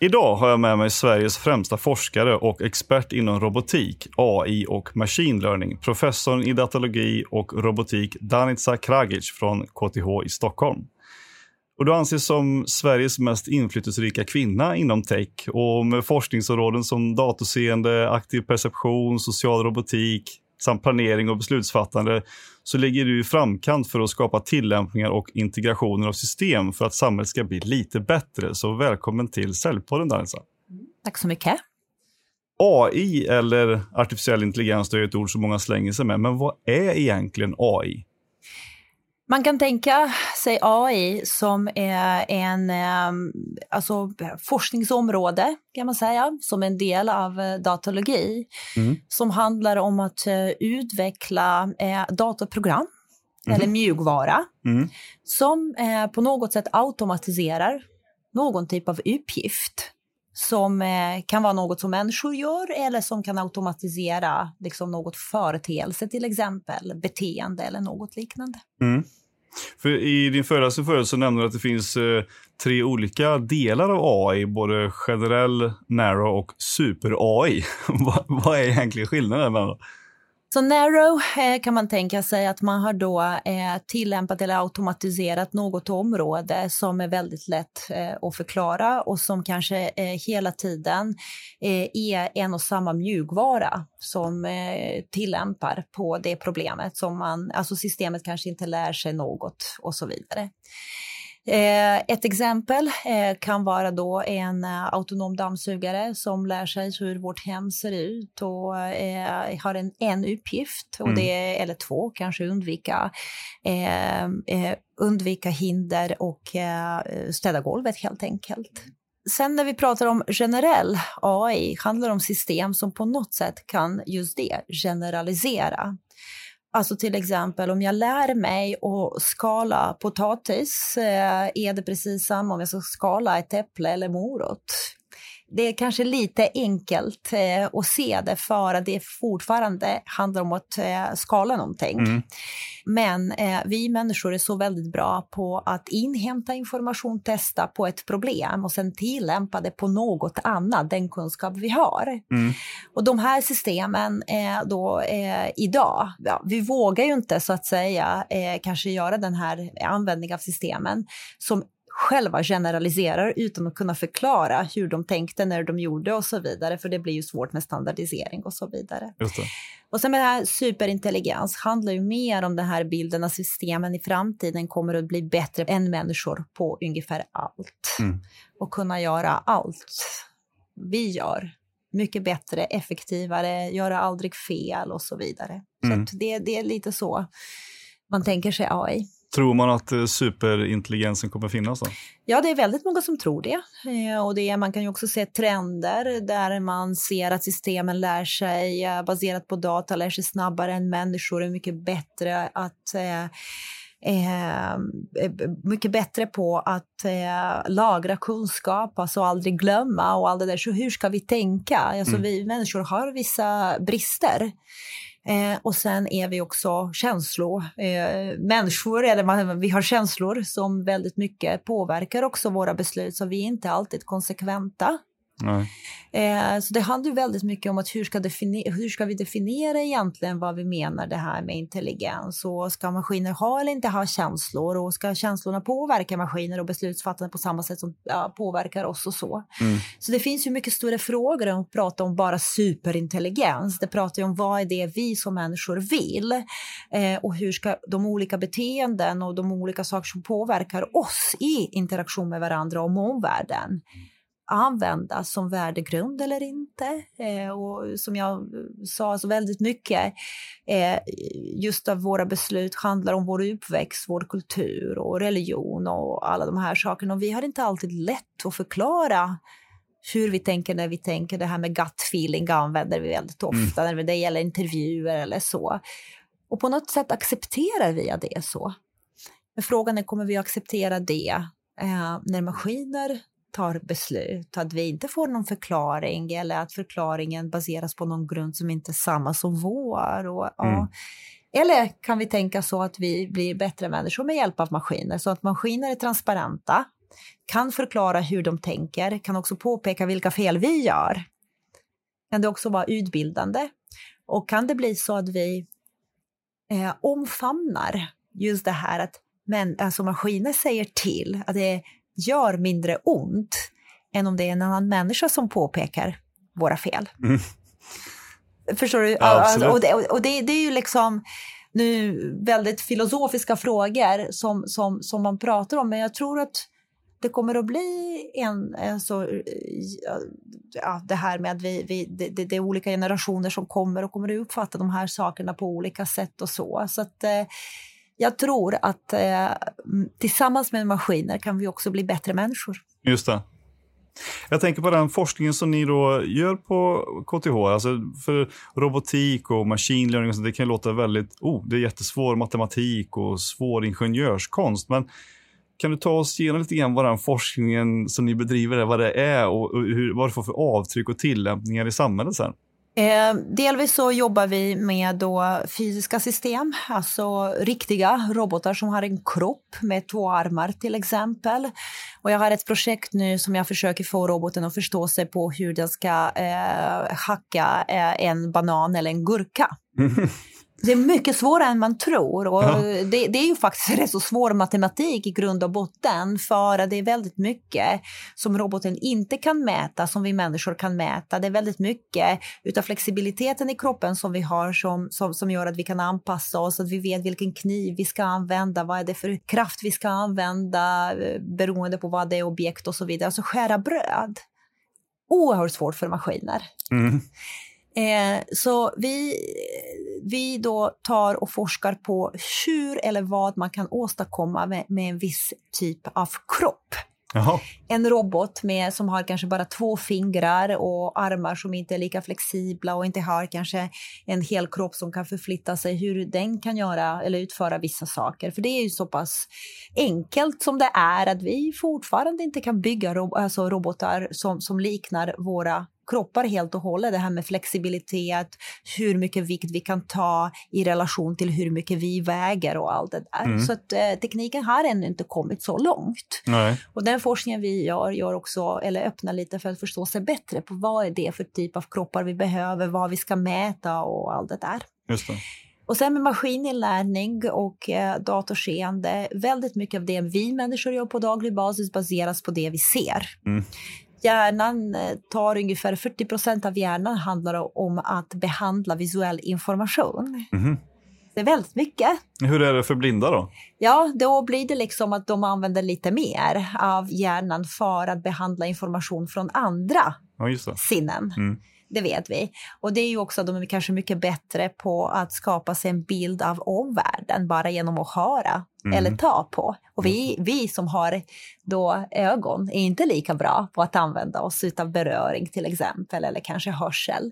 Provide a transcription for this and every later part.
Idag har jag med mig Sveriges främsta forskare och expert inom robotik, AI och machine learning, professorn i datalogi och robotik Danica Kragic från KTH i Stockholm. Och du anses som Sveriges mest inflytelserika kvinna inom tech och med forskningsområden som datorseende, aktiv perception, social robotik samt planering och beslutsfattande så ligger du i framkant för att skapa tillämpningar och integrationer av system för att samhället ska bli lite bättre. Så välkommen till Cell-podden, Danica. Tack så mycket. AI eller artificiell intelligens är ett ord som många slänger sig med, men vad är egentligen AI? Man kan tänka sig AI som en forskningsområde kan man säga, som en del av datalogi som handlar om att utveckla dataprogram eller mjukvara som på något sätt automatiserar någon typ av uppgift som kan vara något som människor gör eller som kan automatisera liksom något företeelse, till exempel beteende eller något liknande. Mm. För i din föreläsning så nämner du att det finns tre olika delar av AI, både generell, narrow och super-AI. Vad är egentligen skillnaden mellan dem? Så narrow kan man tänka sig att man har då tillämpat eller automatiserat något område som är väldigt lätt att förklara och som kanske hela tiden är en och samma mjukvara som tillämpar på det problemet som man, alltså systemet kanske inte lär sig något och så vidare. Ett exempel kan vara då en autonom dammsugare som lär sig hur vårt hem ser ut och har en uppgift och det är, eller två, kanske undvika hinder och städa golvet helt enkelt. Sen när vi pratar om generell AI handlar det om system som på något sätt kan just det generalisera. Alltså till exempel om jag lär mig att skala potatis är det precis samma om jag ska skala ett äpple eller morot. Det är kanske lite enkelt att se det för att det fortfarande handlar om att skala någonting. Mm. Men vi människor är så väldigt bra på att inhämta information, testa på ett problem och sen tillämpa det på något annat, den kunskap vi har. Mm. Och de här systemen idag, ja, vi vågar ju inte så att säga kanske göra den här användningen av systemen som själva generaliserar utan att kunna förklara hur de tänkte när de gjorde och så vidare. För det blir ju svårt med standardisering och så vidare. Just det. Och sen med det här superintelligens handlar ju mer om den här bilden att systemen i framtiden kommer att bli bättre än människor på ungefär allt. Mm. Och kunna göra allt vi gör mycket bättre, effektivare, göra aldrig fel och så vidare. Mm. Så att det är lite så man tänker sig AI. Tror man att superintelligensen kommer finnas då? Ja, det är väldigt många som tror det. Och man kan ju också se trender där man ser att systemen lär sig, baserat på data, lär sig snabbare än människor. Är mycket bättre på att lagra kunskap, alltså aldrig glömma och allt det där. Så hur ska vi tänka? Alltså vi människor har vissa brister. Och sen är vi också människor, vi har känslor som väldigt mycket påverkar också våra beslut, så vi är inte alltid konsekventa. Nej. Så det handlar väldigt mycket om att hur ska vi definiera egentligen vad vi menar det här med intelligens, och ska maskiner ha eller inte ha känslor, och ska känslorna påverka maskiner och beslutsfattande på samma sätt som påverkar oss och så. Så det finns ju mycket stora frågor om att prata om bara superintelligens. Det pratar ju om vad är det vi som människor vill och hur ska de olika beteenden och de olika saker som påverkar oss i interaktion med varandra och med omvärlden användas som värdegrund eller inte. Och som jag sa, så väldigt mycket just av våra beslut handlar om vår uppväxt, vår kultur och religion och alla de här sakerna. Och vi har inte alltid lätt att förklara hur vi tänker när vi tänker. Det här med gut feeling använder vi väldigt ofta när det gäller intervjuer eller så. Och på något sätt accepterar vi att det är så. Men frågan är, kommer vi acceptera det när maskiner tar beslut, att vi inte får någon förklaring eller att förklaringen baseras på någon grund som inte är samma som vår. Eller kan vi tänka så att vi blir bättre människor med hjälp av maskiner, så att maskiner är transparenta Kan förklara hur de tänker. Kan också påpeka vilka fel vi gör. Kan det också vara utbildande. Och kan det bli så att vi omfamnar just det här att alltså maskiner säger till. Att det gör mindre ont än om det är en annan människa som påpekar våra fel. Mm. Förstår du? Ja, absolut. Och det är ju liksom nu väldigt filosofiska frågor som man pratar om. Men jag tror att det kommer att bli det här med att det är olika generationer som kommer och kommer att uppfatta de här sakerna på olika sätt och så. Så att jag tror att tillsammans med maskiner kan vi också bli bättre människor. Just det. Jag tänker på den forskningen som ni då gör på KTH, alltså för robotik och machine learning och sånt, det kan låta väldigt, det är jättesvår matematik och svår ingenjörskonst, men kan du ta oss igenom lite grann vad den forskningen som ni bedriver är, vad det är och vad det får för avtryck och tillämpningar i samhället sen? Delvis så jobbar vi med då fysiska system, alltså riktiga robotar som har en kropp med två armar till exempel. Och jag har ett projekt nu som jag försöker få roboten att förstå sig på hur den ska hacka en banan eller en gurka. Det är mycket svårare än man tror och det är ju faktiskt rätt så svår matematik i grund och botten, för det är väldigt mycket som roboten inte kan mäta som vi människor kan mäta. Det är väldigt mycket utav flexibiliteten i kroppen som vi har som gör att vi kan anpassa oss, att vi vet vilken kniv vi ska använda, vad är det för kraft vi ska använda beroende på vad det är objekt och så vidare. Alltså skära bröd. Oerhört svårt för maskiner. Mm. Så vi då tar och forskar på hur eller vad man kan åstadkomma med en viss typ av kropp. Jaha. En robot som har kanske bara två fingrar och armar som inte är lika flexibla och inte har kanske en hel kropp som kan förflytta sig, hur den kan göra eller utföra vissa saker. För det är ju så pass enkelt som det är att vi fortfarande inte kan bygga robotar som liknar våra kroppar helt och hållet. Det här med flexibilitet, hur mycket vikt vi kan ta i relation till hur mycket vi väger och allt det där. Mm. Så att tekniken har ännu inte kommit så långt. Nej. Och den forskningen vi gör också, eller öppnar lite för att förstå sig bättre på vad är det för typ av kroppar vi behöver, vad vi ska mäta och allt det där. Just det. Och sen med maskininlärning och datorseende, väldigt mycket av det vi människor gör på daglig basis baseras på det vi ser. Mm. Hjärnan tar ungefär 40% av hjärnan handlar om att behandla visuell information. Mm. Det är väldigt mycket. Hur är det för blinda då? Ja, då blir det liksom att de använder lite mer av hjärnan för att behandla information från andra sinnen. Mm. Det vet vi. Och det är ju också att de är kanske mycket bättre på att skapa sig en bild av omvärlden bara genom att höra eller ta på. Och vi som har då ögon är inte lika bra på att använda oss utav beröring till exempel, eller kanske hörsel.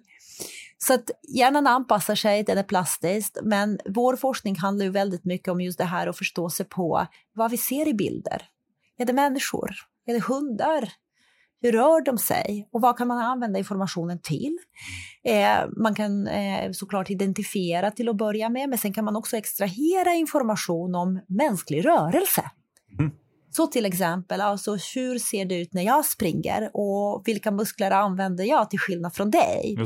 Så att hjärnan anpassar sig, den är plastisk, men vår forskning handlar ju väldigt mycket om just det här att förstå sig på vad vi ser i bilder. Är det människor? Är det hundar? Hur rör de sig? Och vad kan man använda informationen till? Man kan såklart identifiera till att börja med. Men sen kan man också extrahera information om mänsklig rörelse. Mm. Så till exempel, alltså, hur ser det ut när jag springer? Och vilka muskler använder jag till skillnad från dig?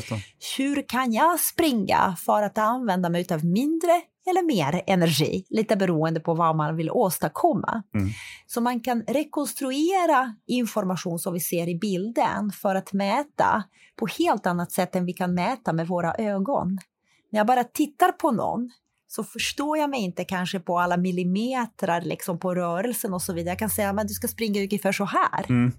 Hur kan jag springa för att använda mig av mindre eller mer energi? Lite beroende på vad man vill åstadkomma. Mm. Så man kan rekonstruera information som vi ser i bilden för att mäta på helt annat sätt än vi kan mäta med våra ögon. När jag bara tittar på någon så förstår jag mig inte kanske på alla millimeter liksom på rörelsen och så vidare. Jag kan säga att du ska springa ungefär så här. Mm.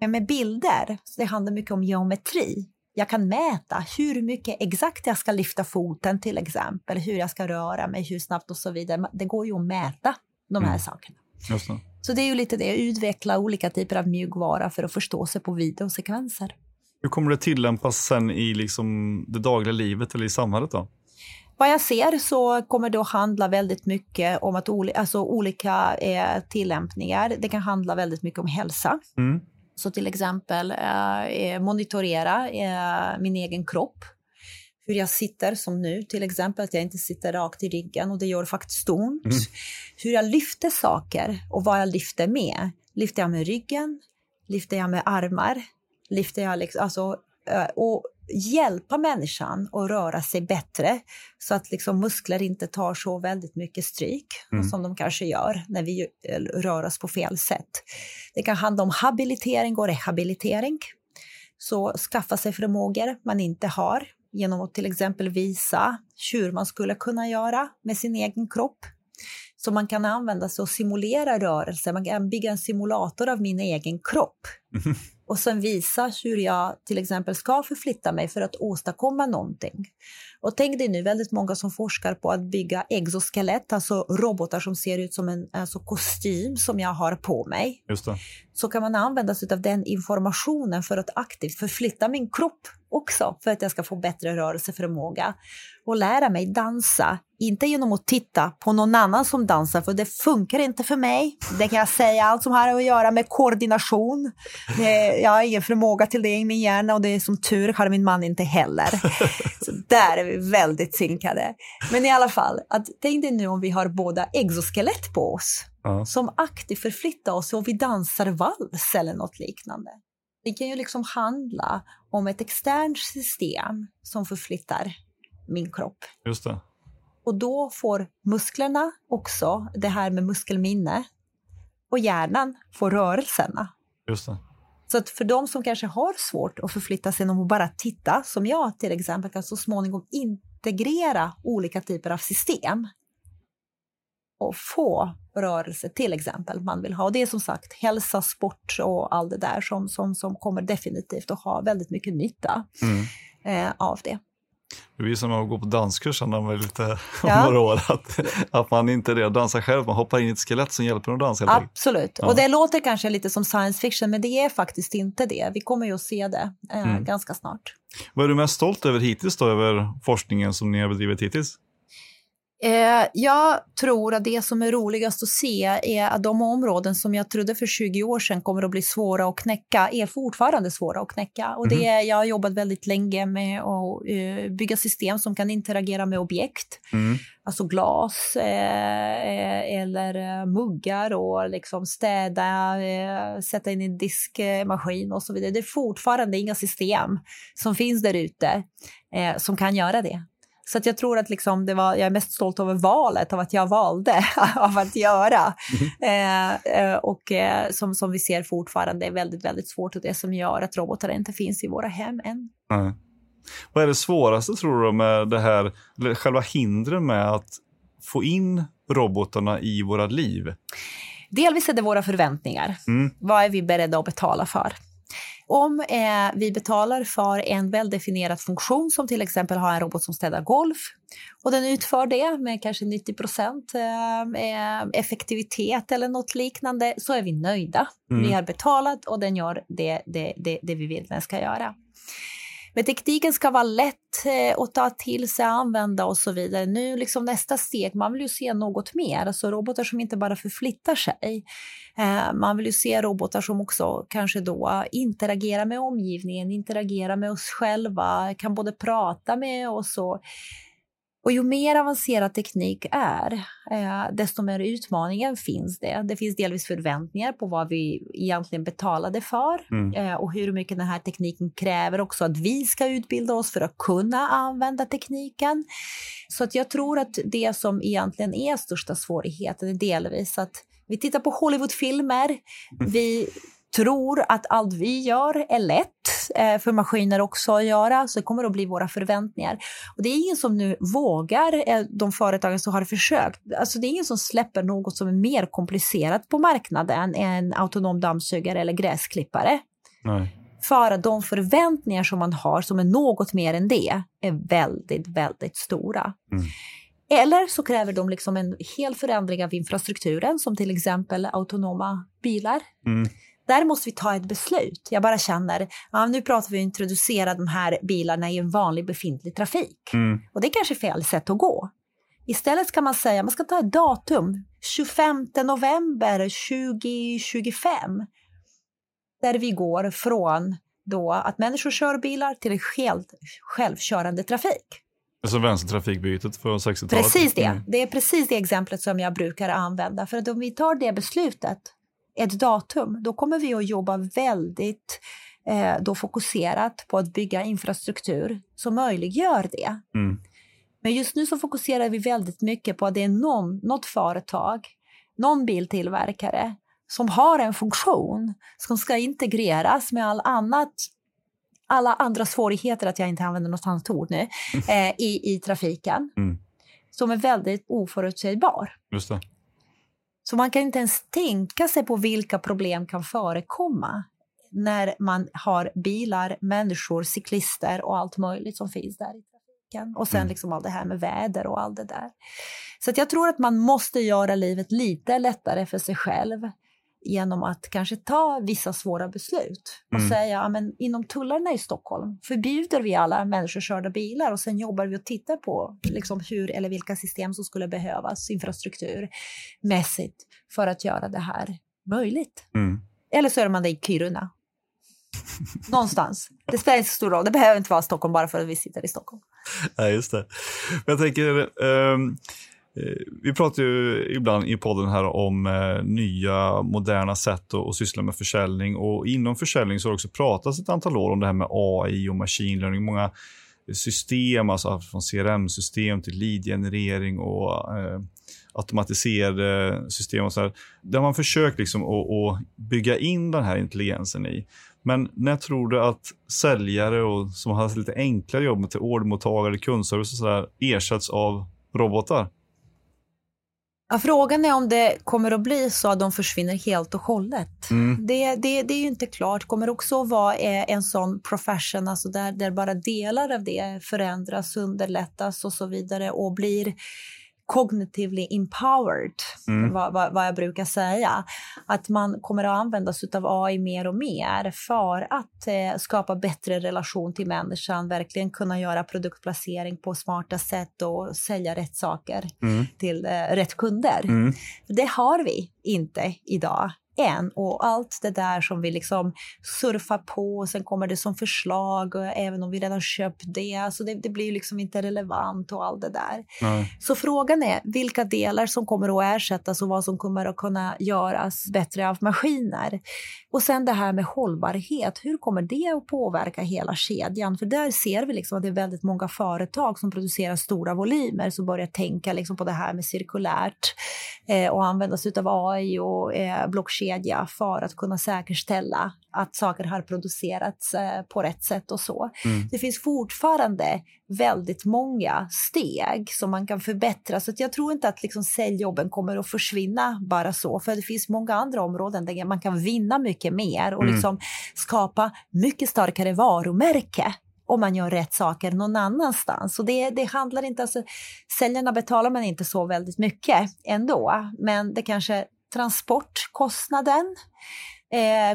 Men med bilder, så det handlar mycket om geometri. Jag kan mäta hur mycket exakt jag ska lyfta foten till exempel. Hur jag ska röra mig, hur snabbt och så vidare. Det går ju att mäta de här sakerna. Just det. Så det är ju lite det, att utveckla olika typer av mjukvara för att förstå sig på videosekvenser. Hur kommer det tillämpas sen i liksom det dagliga livet eller i samhället då? Vad jag ser så kommer det att handla väldigt mycket om att olika tillämpningar. Det kan handla väldigt mycket om hälsa. Mm. Så till exempel monitorera min egen kropp. Hur jag sitter som nu till exempel, att jag inte sitter rakt i ryggen och det gör faktiskt ont. Mm. Hur jag lyfter saker och vad jag lyfter med. Lyfter jag med ryggen? Lyfter jag med armar? Lyfter jag liksom, alltså, och hjälpa människan att röra sig bättre så att liksom muskler inte tar så väldigt mycket stryk som de kanske gör när vi rör oss på fel sätt. Det kan handla om habilitering och rehabilitering. Så skaffa sig förmågor man inte har genom att till exempel visa hur man skulle kunna göra med sin egen kropp. Så man kan använda sig och simulera rörelser. Man kan bygga en simulator av min egen kropp. Och sen visa hur jag till exempel ska förflytta mig för att åstadkomma någonting. Och tänk dig nu, väldigt många som forskar på att bygga exoskelett. Alltså robotar som ser ut som en alltså kostym som jag har på mig. Just det. Så kan man använda sig av den informationen för att aktivt förflytta min kropp också. För att jag ska få bättre rörelseförmåga. Och lära mig dansa. Inte genom att titta på någon annan som dansar. För det funkar inte för mig. Det kan jag säga. Allt som har att göra med koordination. Jag har ingen förmåga till det i min hjärna. Och det är som tur har min man inte heller. Så där är vi väldigt synkade. Men i alla fall. Tänk dig nu om vi har båda exoskelett på oss. Som aktivt förflyttar oss. Och vi dansar vals eller något liknande. Det kan ju liksom handla om ett externt system som förflyttar min kropp. Just det. Och då får musklerna också det här med muskelminne. Och hjärnan får rörelserna. Just det. Så att för de som kanske har svårt att förflytta sig genom att bara titta, som jag till exempel, kan så småningom integrera olika typer av system. Och få rörelse till exempel man vill ha. Och det är som sagt hälsa, sport och allt det där som kommer definitivt att ha väldigt mycket nytta av det. Det blir som att gå på danskursen när man är lite några år. Att man inte är dansar själv, man hoppar in i ett skelett som hjälper att dansa. Absolut. Ja. Och det låter kanske lite som science fiction, men det är faktiskt inte det. Vi kommer ju att se det ganska snart. Vad är du mest stolt över hittills då, över forskningen som ni har bedrivit hittills? Jag tror att det som är roligast att se är att de områden som jag trodde för 20 år sedan kommer att bli svåra att knäcka är fortfarande svåra att knäcka. Och det jag har jobbat väldigt länge med att bygga system som kan interagera med objekt. Alltså glas eller muggar och liksom städa, sätta in i en diskmaskin och så vidare. Det är fortfarande inga system som finns där ute som kan göra det. Så att jag tror att liksom jag är mest stolt över valet, av att jag valde av att göra. Som vi ser fortfarande är väldigt, väldigt svårt, och det som gör att robotar inte finns i våra hem än. Mm. Vad är det svåraste tror du med det här, själva hindren med att få in robotarna i våra liv? Delvis är det våra förväntningar. Vad är vi beredda att betala för? Om vi betalar för en väldefinierad funktion, som till exempel har en robot som städar golv, och den utför det med kanske 90% effektivitet eller något liknande, så är vi nöjda. Vi har betalat och den gör det vi vill den ska göra. Men tekniken ska vara lätt att ta till sig, använda och så vidare. Nu liksom nästa steg, man vill ju se något mer. Alltså robotar som inte bara förflyttar sig. Man vill ju se robotar som också kanske då interagerar med omgivningen, interagerar med oss själva, kan både prata med oss och... Och ju mer avancerad teknik är, desto mer utmaningen finns det. Det finns delvis förväntningar på vad vi egentligen betalade för. Och hur mycket den här tekniken kräver också att vi ska utbilda oss för att kunna använda tekniken. Så att jag tror att det som egentligen är största svårigheten är delvis att vi tittar på Hollywoodfilmer. Vi tror att allt vi gör är lätt för maskiner också att göra, så det kommer att bli våra förväntningar. Och det är ingen som nu vågar, de företagen som har försökt, alltså det är ingen som släpper något som är mer komplicerat på marknaden än autonom dammsugare eller gräsklippare. Nej. För att de förväntningar som man har, som är något mer än det, är väldigt, väldigt stora. Eller så kräver de liksom en hel förändring av infrastrukturen, som till exempel autonoma bilar. Där måste vi ta ett beslut. Jag bara känner, nu pratar vi om att introducera de här bilarna i en vanlig befintlig trafik. Och det är kanske fel sätt att gå. Istället kan man säga, man ska ta ett datum, 25 november 2025. Där vi går från då att människor kör bilar till en självkörande trafik. Alltså vänstertrafikbytet för 60-talet. Precis det. Det är precis det exemplet som jag brukar använda. För att om vi tar det beslutet ett datum, då kommer vi att jobba väldigt då fokuserat på att bygga infrastruktur som möjliggör det. Mm. Men just nu så fokuserar vi väldigt mycket på att det är något företag, någon biltillverkare som har en funktion som ska integreras med alla andra svårigheter, att jag inte använder något annat ord nu, i trafiken. Mm. Som är väldigt oförutsägbar. Just det. Så man kan inte ens tänka sig på vilka problem kan förekomma när man har bilar, människor, cyklister och allt möjligt som finns där i trafiken. Och sen liksom allt det här med väder och allt det där. Så att jag tror att man måste göra livet lite lättare för sig själv genom att kanske ta vissa svåra beslut och säga, men inom tullarna i Stockholm förbjuder vi alla människokörda bilar, och sen jobbar vi och tittar på liksom hur eller vilka system som skulle behövas infrastrukturmässigt för att göra det här möjligt. Mm. Eller så är man det i Kiruna. Någonstans. Det spelar inte så stor roll. Det behöver inte vara Stockholm bara för att vi sitter i Stockholm. Ja, just det. Jag tänker... Vi pratar ju ibland i podden här om nya moderna sätt att syssla med försäljning, och inom försäljning så har det också pratats ett antal år om det här med AI och machine learning. Många system, alltså från CRM-system till lead-generering och automatiserade system och så här, där man försöker liksom att bygga in den här intelligensen i. Men när tror du att säljare och som har lite enklare jobb med till ordermottagare, kundservice och så där, ersätts av robotar? Ja, frågan är om det kommer att bli så att de försvinner helt och hållet. Mm. Det är ju inte klart. Kommer också att vara en sån profession, alltså där bara delar av det förändras, underlättas och så vidare och blir cognitively empowered, vad jag brukar säga. Att man kommer att användas utav AI mer och mer för att skapa bättre relation till människan, verkligen kunna göra produktplacering på smarta sätt och sälja rätt saker till rätt kunder. Mm. Det har vi inte idag. Och allt det där som vi liksom surfar på och sen kommer det som förslag och även om vi redan köpt det, så det blir ju liksom inte relevant och allt det där. Nej. Så frågan är vilka delar som kommer att ersättas och vad som kommer att kunna göras bättre av maskiner. Och sen det här med hållbarhet, hur kommer det att påverka hela kedjan? För där ser vi liksom att det är väldigt många företag som producerar stora volymer som börjar tänka liksom på det här med cirkulärt och användas utav AI och blockkedjor för att kunna säkerställa att saker har producerats på rätt sätt och så. Mm. Det finns fortfarande väldigt många steg som man kan förbättra, så att jag tror inte att liksom säljjobben kommer att försvinna bara så, för det finns många andra områden där man kan vinna mycket mer och liksom skapa mycket starkare varumärke om man gör rätt saker någon annanstans. Så det handlar inte, alltså, säljarna betalar man inte så väldigt mycket ändå, men det kanske transportkostnaden,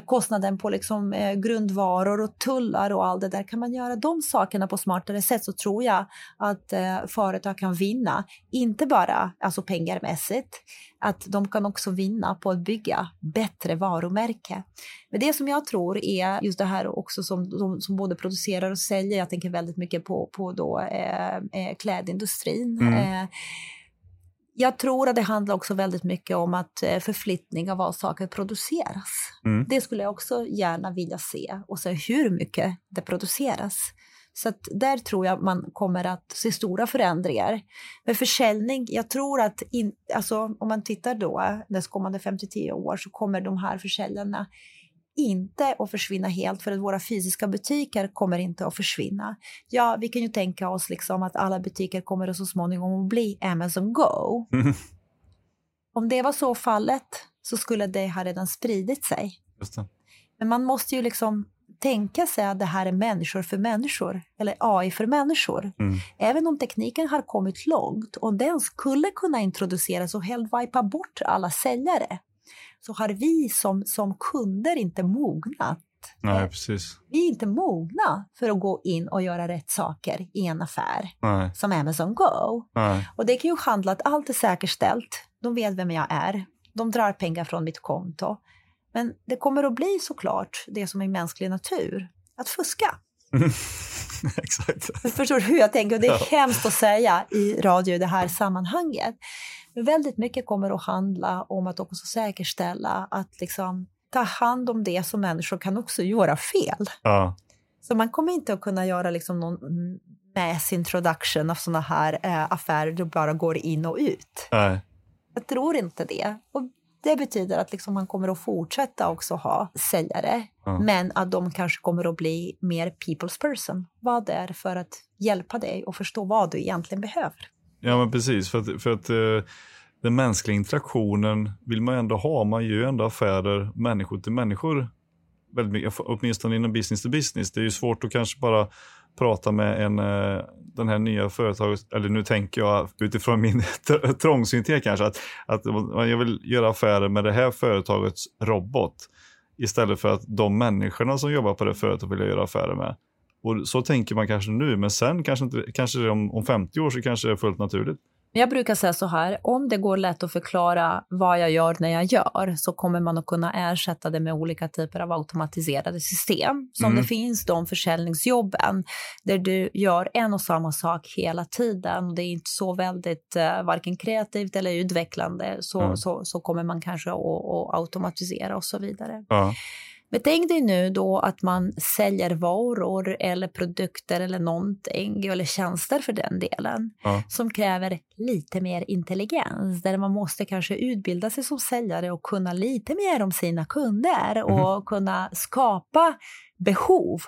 kostnaden på liksom grundvaror och tullar och allt det där, kan man göra de sakerna på smartare sätt, så tror jag att företag kan vinna, inte bara alltså pengarmässigt, att de kan också vinna på att bygga bättre varumärke. Men det som jag tror är just det här också som både producerar och säljer, jag tänker väldigt mycket på då, klädindustrin. Jag tror att det handlar också väldigt mycket om att förflyttning av vad saker produceras. Mm. Det skulle jag också gärna vilja se. Och se hur mycket det produceras. Så att där tror jag man kommer att se stora förändringar. Men försäljning, jag tror att alltså, om man tittar då nästkommande 5-10 år så kommer de här försäljarna inte att försvinna helt, för att våra fysiska butiker kommer inte att försvinna. Ja, vi kan ju tänka oss liksom att alla butiker kommer att så småningom att bli Amazon Go. Mm. Om det var så fallet så skulle det ha redan spridit sig. Just det. Men man måste ju liksom tänka sig att det här är människor för människor, eller AI för människor. Mm. Även om tekniken har kommit långt och den skulle kunna introduceras och helt wipa bort alla säljare, så har vi som kunder inte mognat. Nej, precis. Vi är inte mogna för att gå in och göra rätt saker i en affär. Nej. Som Amazon Go. Nej. Och det kan ju handla att allt är säkerställt. De vet vem jag är. De drar pengar från mitt konto. Men det kommer att bli såklart det som är mänsklig natur. Att fuska. Exakt. Förstår du hur jag tänker? Och det är hemskt att säga i radio i det här sammanhanget. Men väldigt mycket kommer att handla om att också säkerställa att liksom ta hand om det som människor kan också göra fel. Ja. Så man kommer inte att kunna göra liksom någon mass introduction av sådana här affärer där du bara går in och ut. Nej. Jag tror inte det. Och det betyder att liksom man kommer att fortsätta också ha säljare. Ja. Men att de kanske kommer att bli mer people's person. Vad det är för att hjälpa dig och förstå vad du egentligen behöver. Ja men precis, för att den mänskliga interaktionen vill man ändå ha. Man gör ju ändå affärer människor till människor. Väldigt mycket, åtminstone inom business to business. Det är ju svårt att kanske bara prata med den här nya företaget. Eller nu tänker jag utifrån min trångsynthet kanske. Att jag vill göra affärer med det här företagets robot. Istället för att de människorna som jobbar på det företaget vill jag göra affärer med. Och så tänker man kanske nu. Men sen kanske om 50 år så kanske det är fullt naturligt. Jag brukar säga så här, om det går lätt att förklara vad jag gör när jag gör så kommer man att kunna ersätta det med olika typer av automatiserade system. Som det finns de försäljningsjobben där du gör en och samma sak hela tiden. Det är inte så väldigt varken kreativt eller utvecklande så kommer man kanske att automatisera och så vidare. Ja. Men tänk dig nu då att man säljer varor eller produkter eller någonting eller tjänster för den delen som kräver lite mer intelligens. Där man måste kanske utbilda sig som säljare och kunna lite mer om sina kunder och kunna skapa behov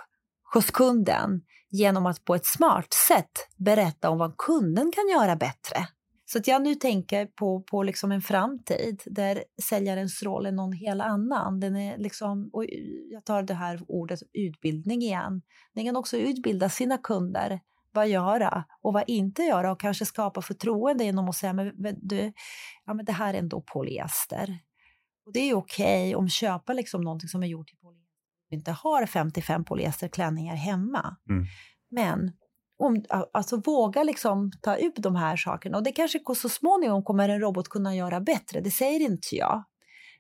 hos kunden genom att på ett smart sätt berätta om vad kunden kan göra bättre. Så att jag nu tänker på liksom en framtid där säljarens roll är någon helt annan. Den är liksom, och jag tar det här ordet utbildning igen. Den kan också utbilda sina kunder. Vad göra och vad inte göra. Och kanske skapa förtroende genom att säga men det här är ändå polyester. Och det är okej om köpa liksom någonting som är gjort i polyester. Du inte har 55 polyesterklänningar hemma. Mm. Men... Alltså våga liksom ta upp de här sakerna. Och det kanske så småningom kommer en robot kunna göra bättre. Det säger inte jag.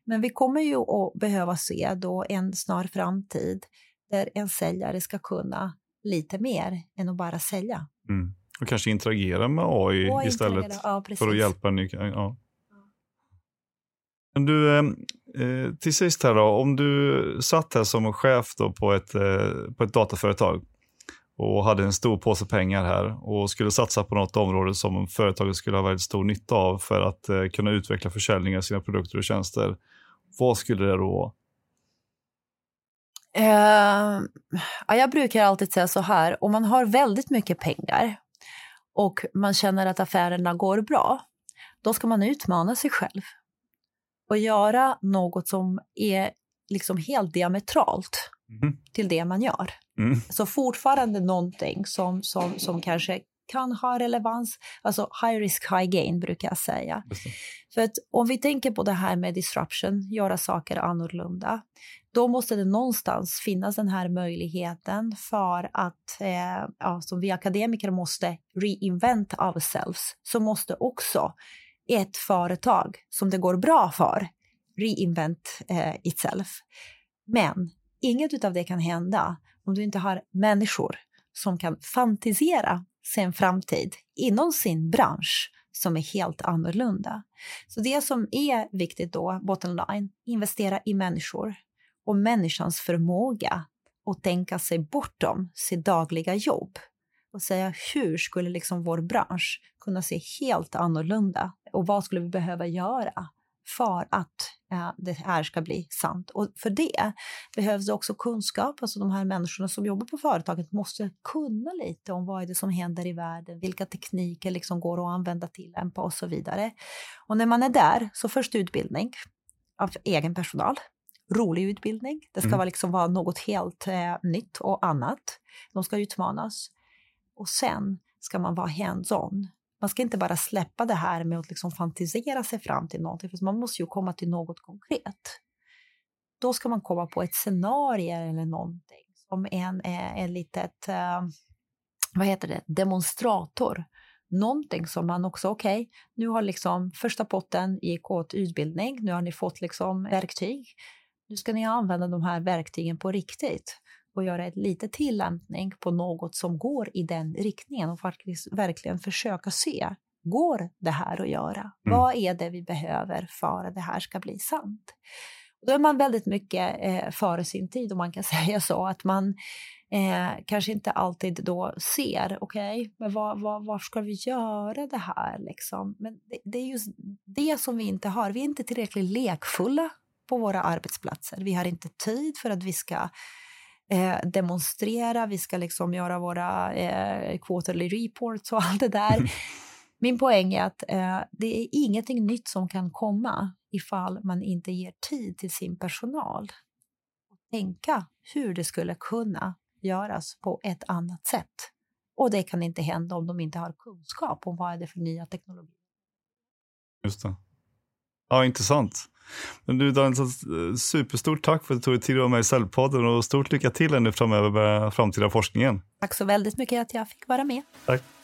Men vi kommer ju att behöva se då en snar framtid. Där en säljare ska kunna lite mer än att bara sälja. Mm. Och kanske interagera med AI istället. Ja, för att hjälpa en. Ja. Men du... till sist här då. Om du satt här som chef då på ett dataföretag. Och hade en stor påse pengar här och skulle satsa på något område som företaget skulle ha väldigt stor nytta av för att kunna utveckla försäljning av sina produkter och tjänster. Vad skulle det då vara? Jag brukar alltid säga så här. Om man har väldigt mycket pengar och man känner att affärerna går bra, då ska man utmana sig själv. Och göra något som är liksom helt diametralt till det man gör. Så fortfarande någonting som kanske kan ha relevans, alltså high risk high gain brukar jag säga. För att om vi tänker på det här med disruption, göra saker annorlunda, då måste det någonstans finnas den här möjligheten för att som vi akademiker måste reinvent ourselves, så måste också ett företag som det går bra för reinvent itself. Men inget av det kan hända om du inte har människor som kan fantisera sin framtid inom sin bransch som är helt annorlunda. Så det som är viktigt då, bottom line, investera i människor och människans förmåga att tänka sig bortom sitt dagliga jobb och säga hur skulle liksom vår bransch kunna se helt annorlunda och vad skulle vi behöva göra för att det här ska bli sant. Och för det behövs det också kunskap. Alltså de här människorna som jobbar på företaget måste kunna lite om vad är det som händer i världen. Vilka tekniker liksom går att använda, tillämpa och så vidare. Och när man är där så först utbildning av egen personal. Rolig utbildning. Det ska vara något helt nytt och annat. De ska utmanas. Och sen ska man vara hands-on. Man ska inte bara släppa det här med att liksom fantisera sig fram till någonting. För man måste ju komma till något konkret. Då ska man komma på ett scenario eller någonting. Som en litet demonstrator. Någonting som man också, nu har liksom första potten i utbildning. Nu har ni fått liksom verktyg. Nu ska ni använda de här verktygen på riktigt. och göra ett litet tillämpning på något som går i den riktningen och faktiskt verkligen försöka se. Går det här att göra? Vad är det vi behöver för att det här ska bli sant? Då är man väldigt mycket före sin tid, om man kan säga så. Att man kanske inte alltid då ser, okej, men var ska vi göra det här? Liksom? Men det är just det som vi inte har. Vi är inte tillräckligt lekfulla på våra arbetsplatser. Vi har inte tid för att vi ska demonstrera. Vi ska liksom göra våra quarterly reports och allt det där. Min poäng är att det är ingenting nytt som kan komma ifall man inte ger tid till sin personal. Tänka hur det skulle kunna göras på ett annat sätt. Och det kan inte hända om de inte har kunskap om vad är det för nya teknologier. Just det. Ja, intressant. Men du Danica, superstort tack för att du tog dig tid att vara med i Cell-podden och stort lycka till ännu framöver med framtida forskningen. Tack så väldigt mycket att jag fick vara med. Tack.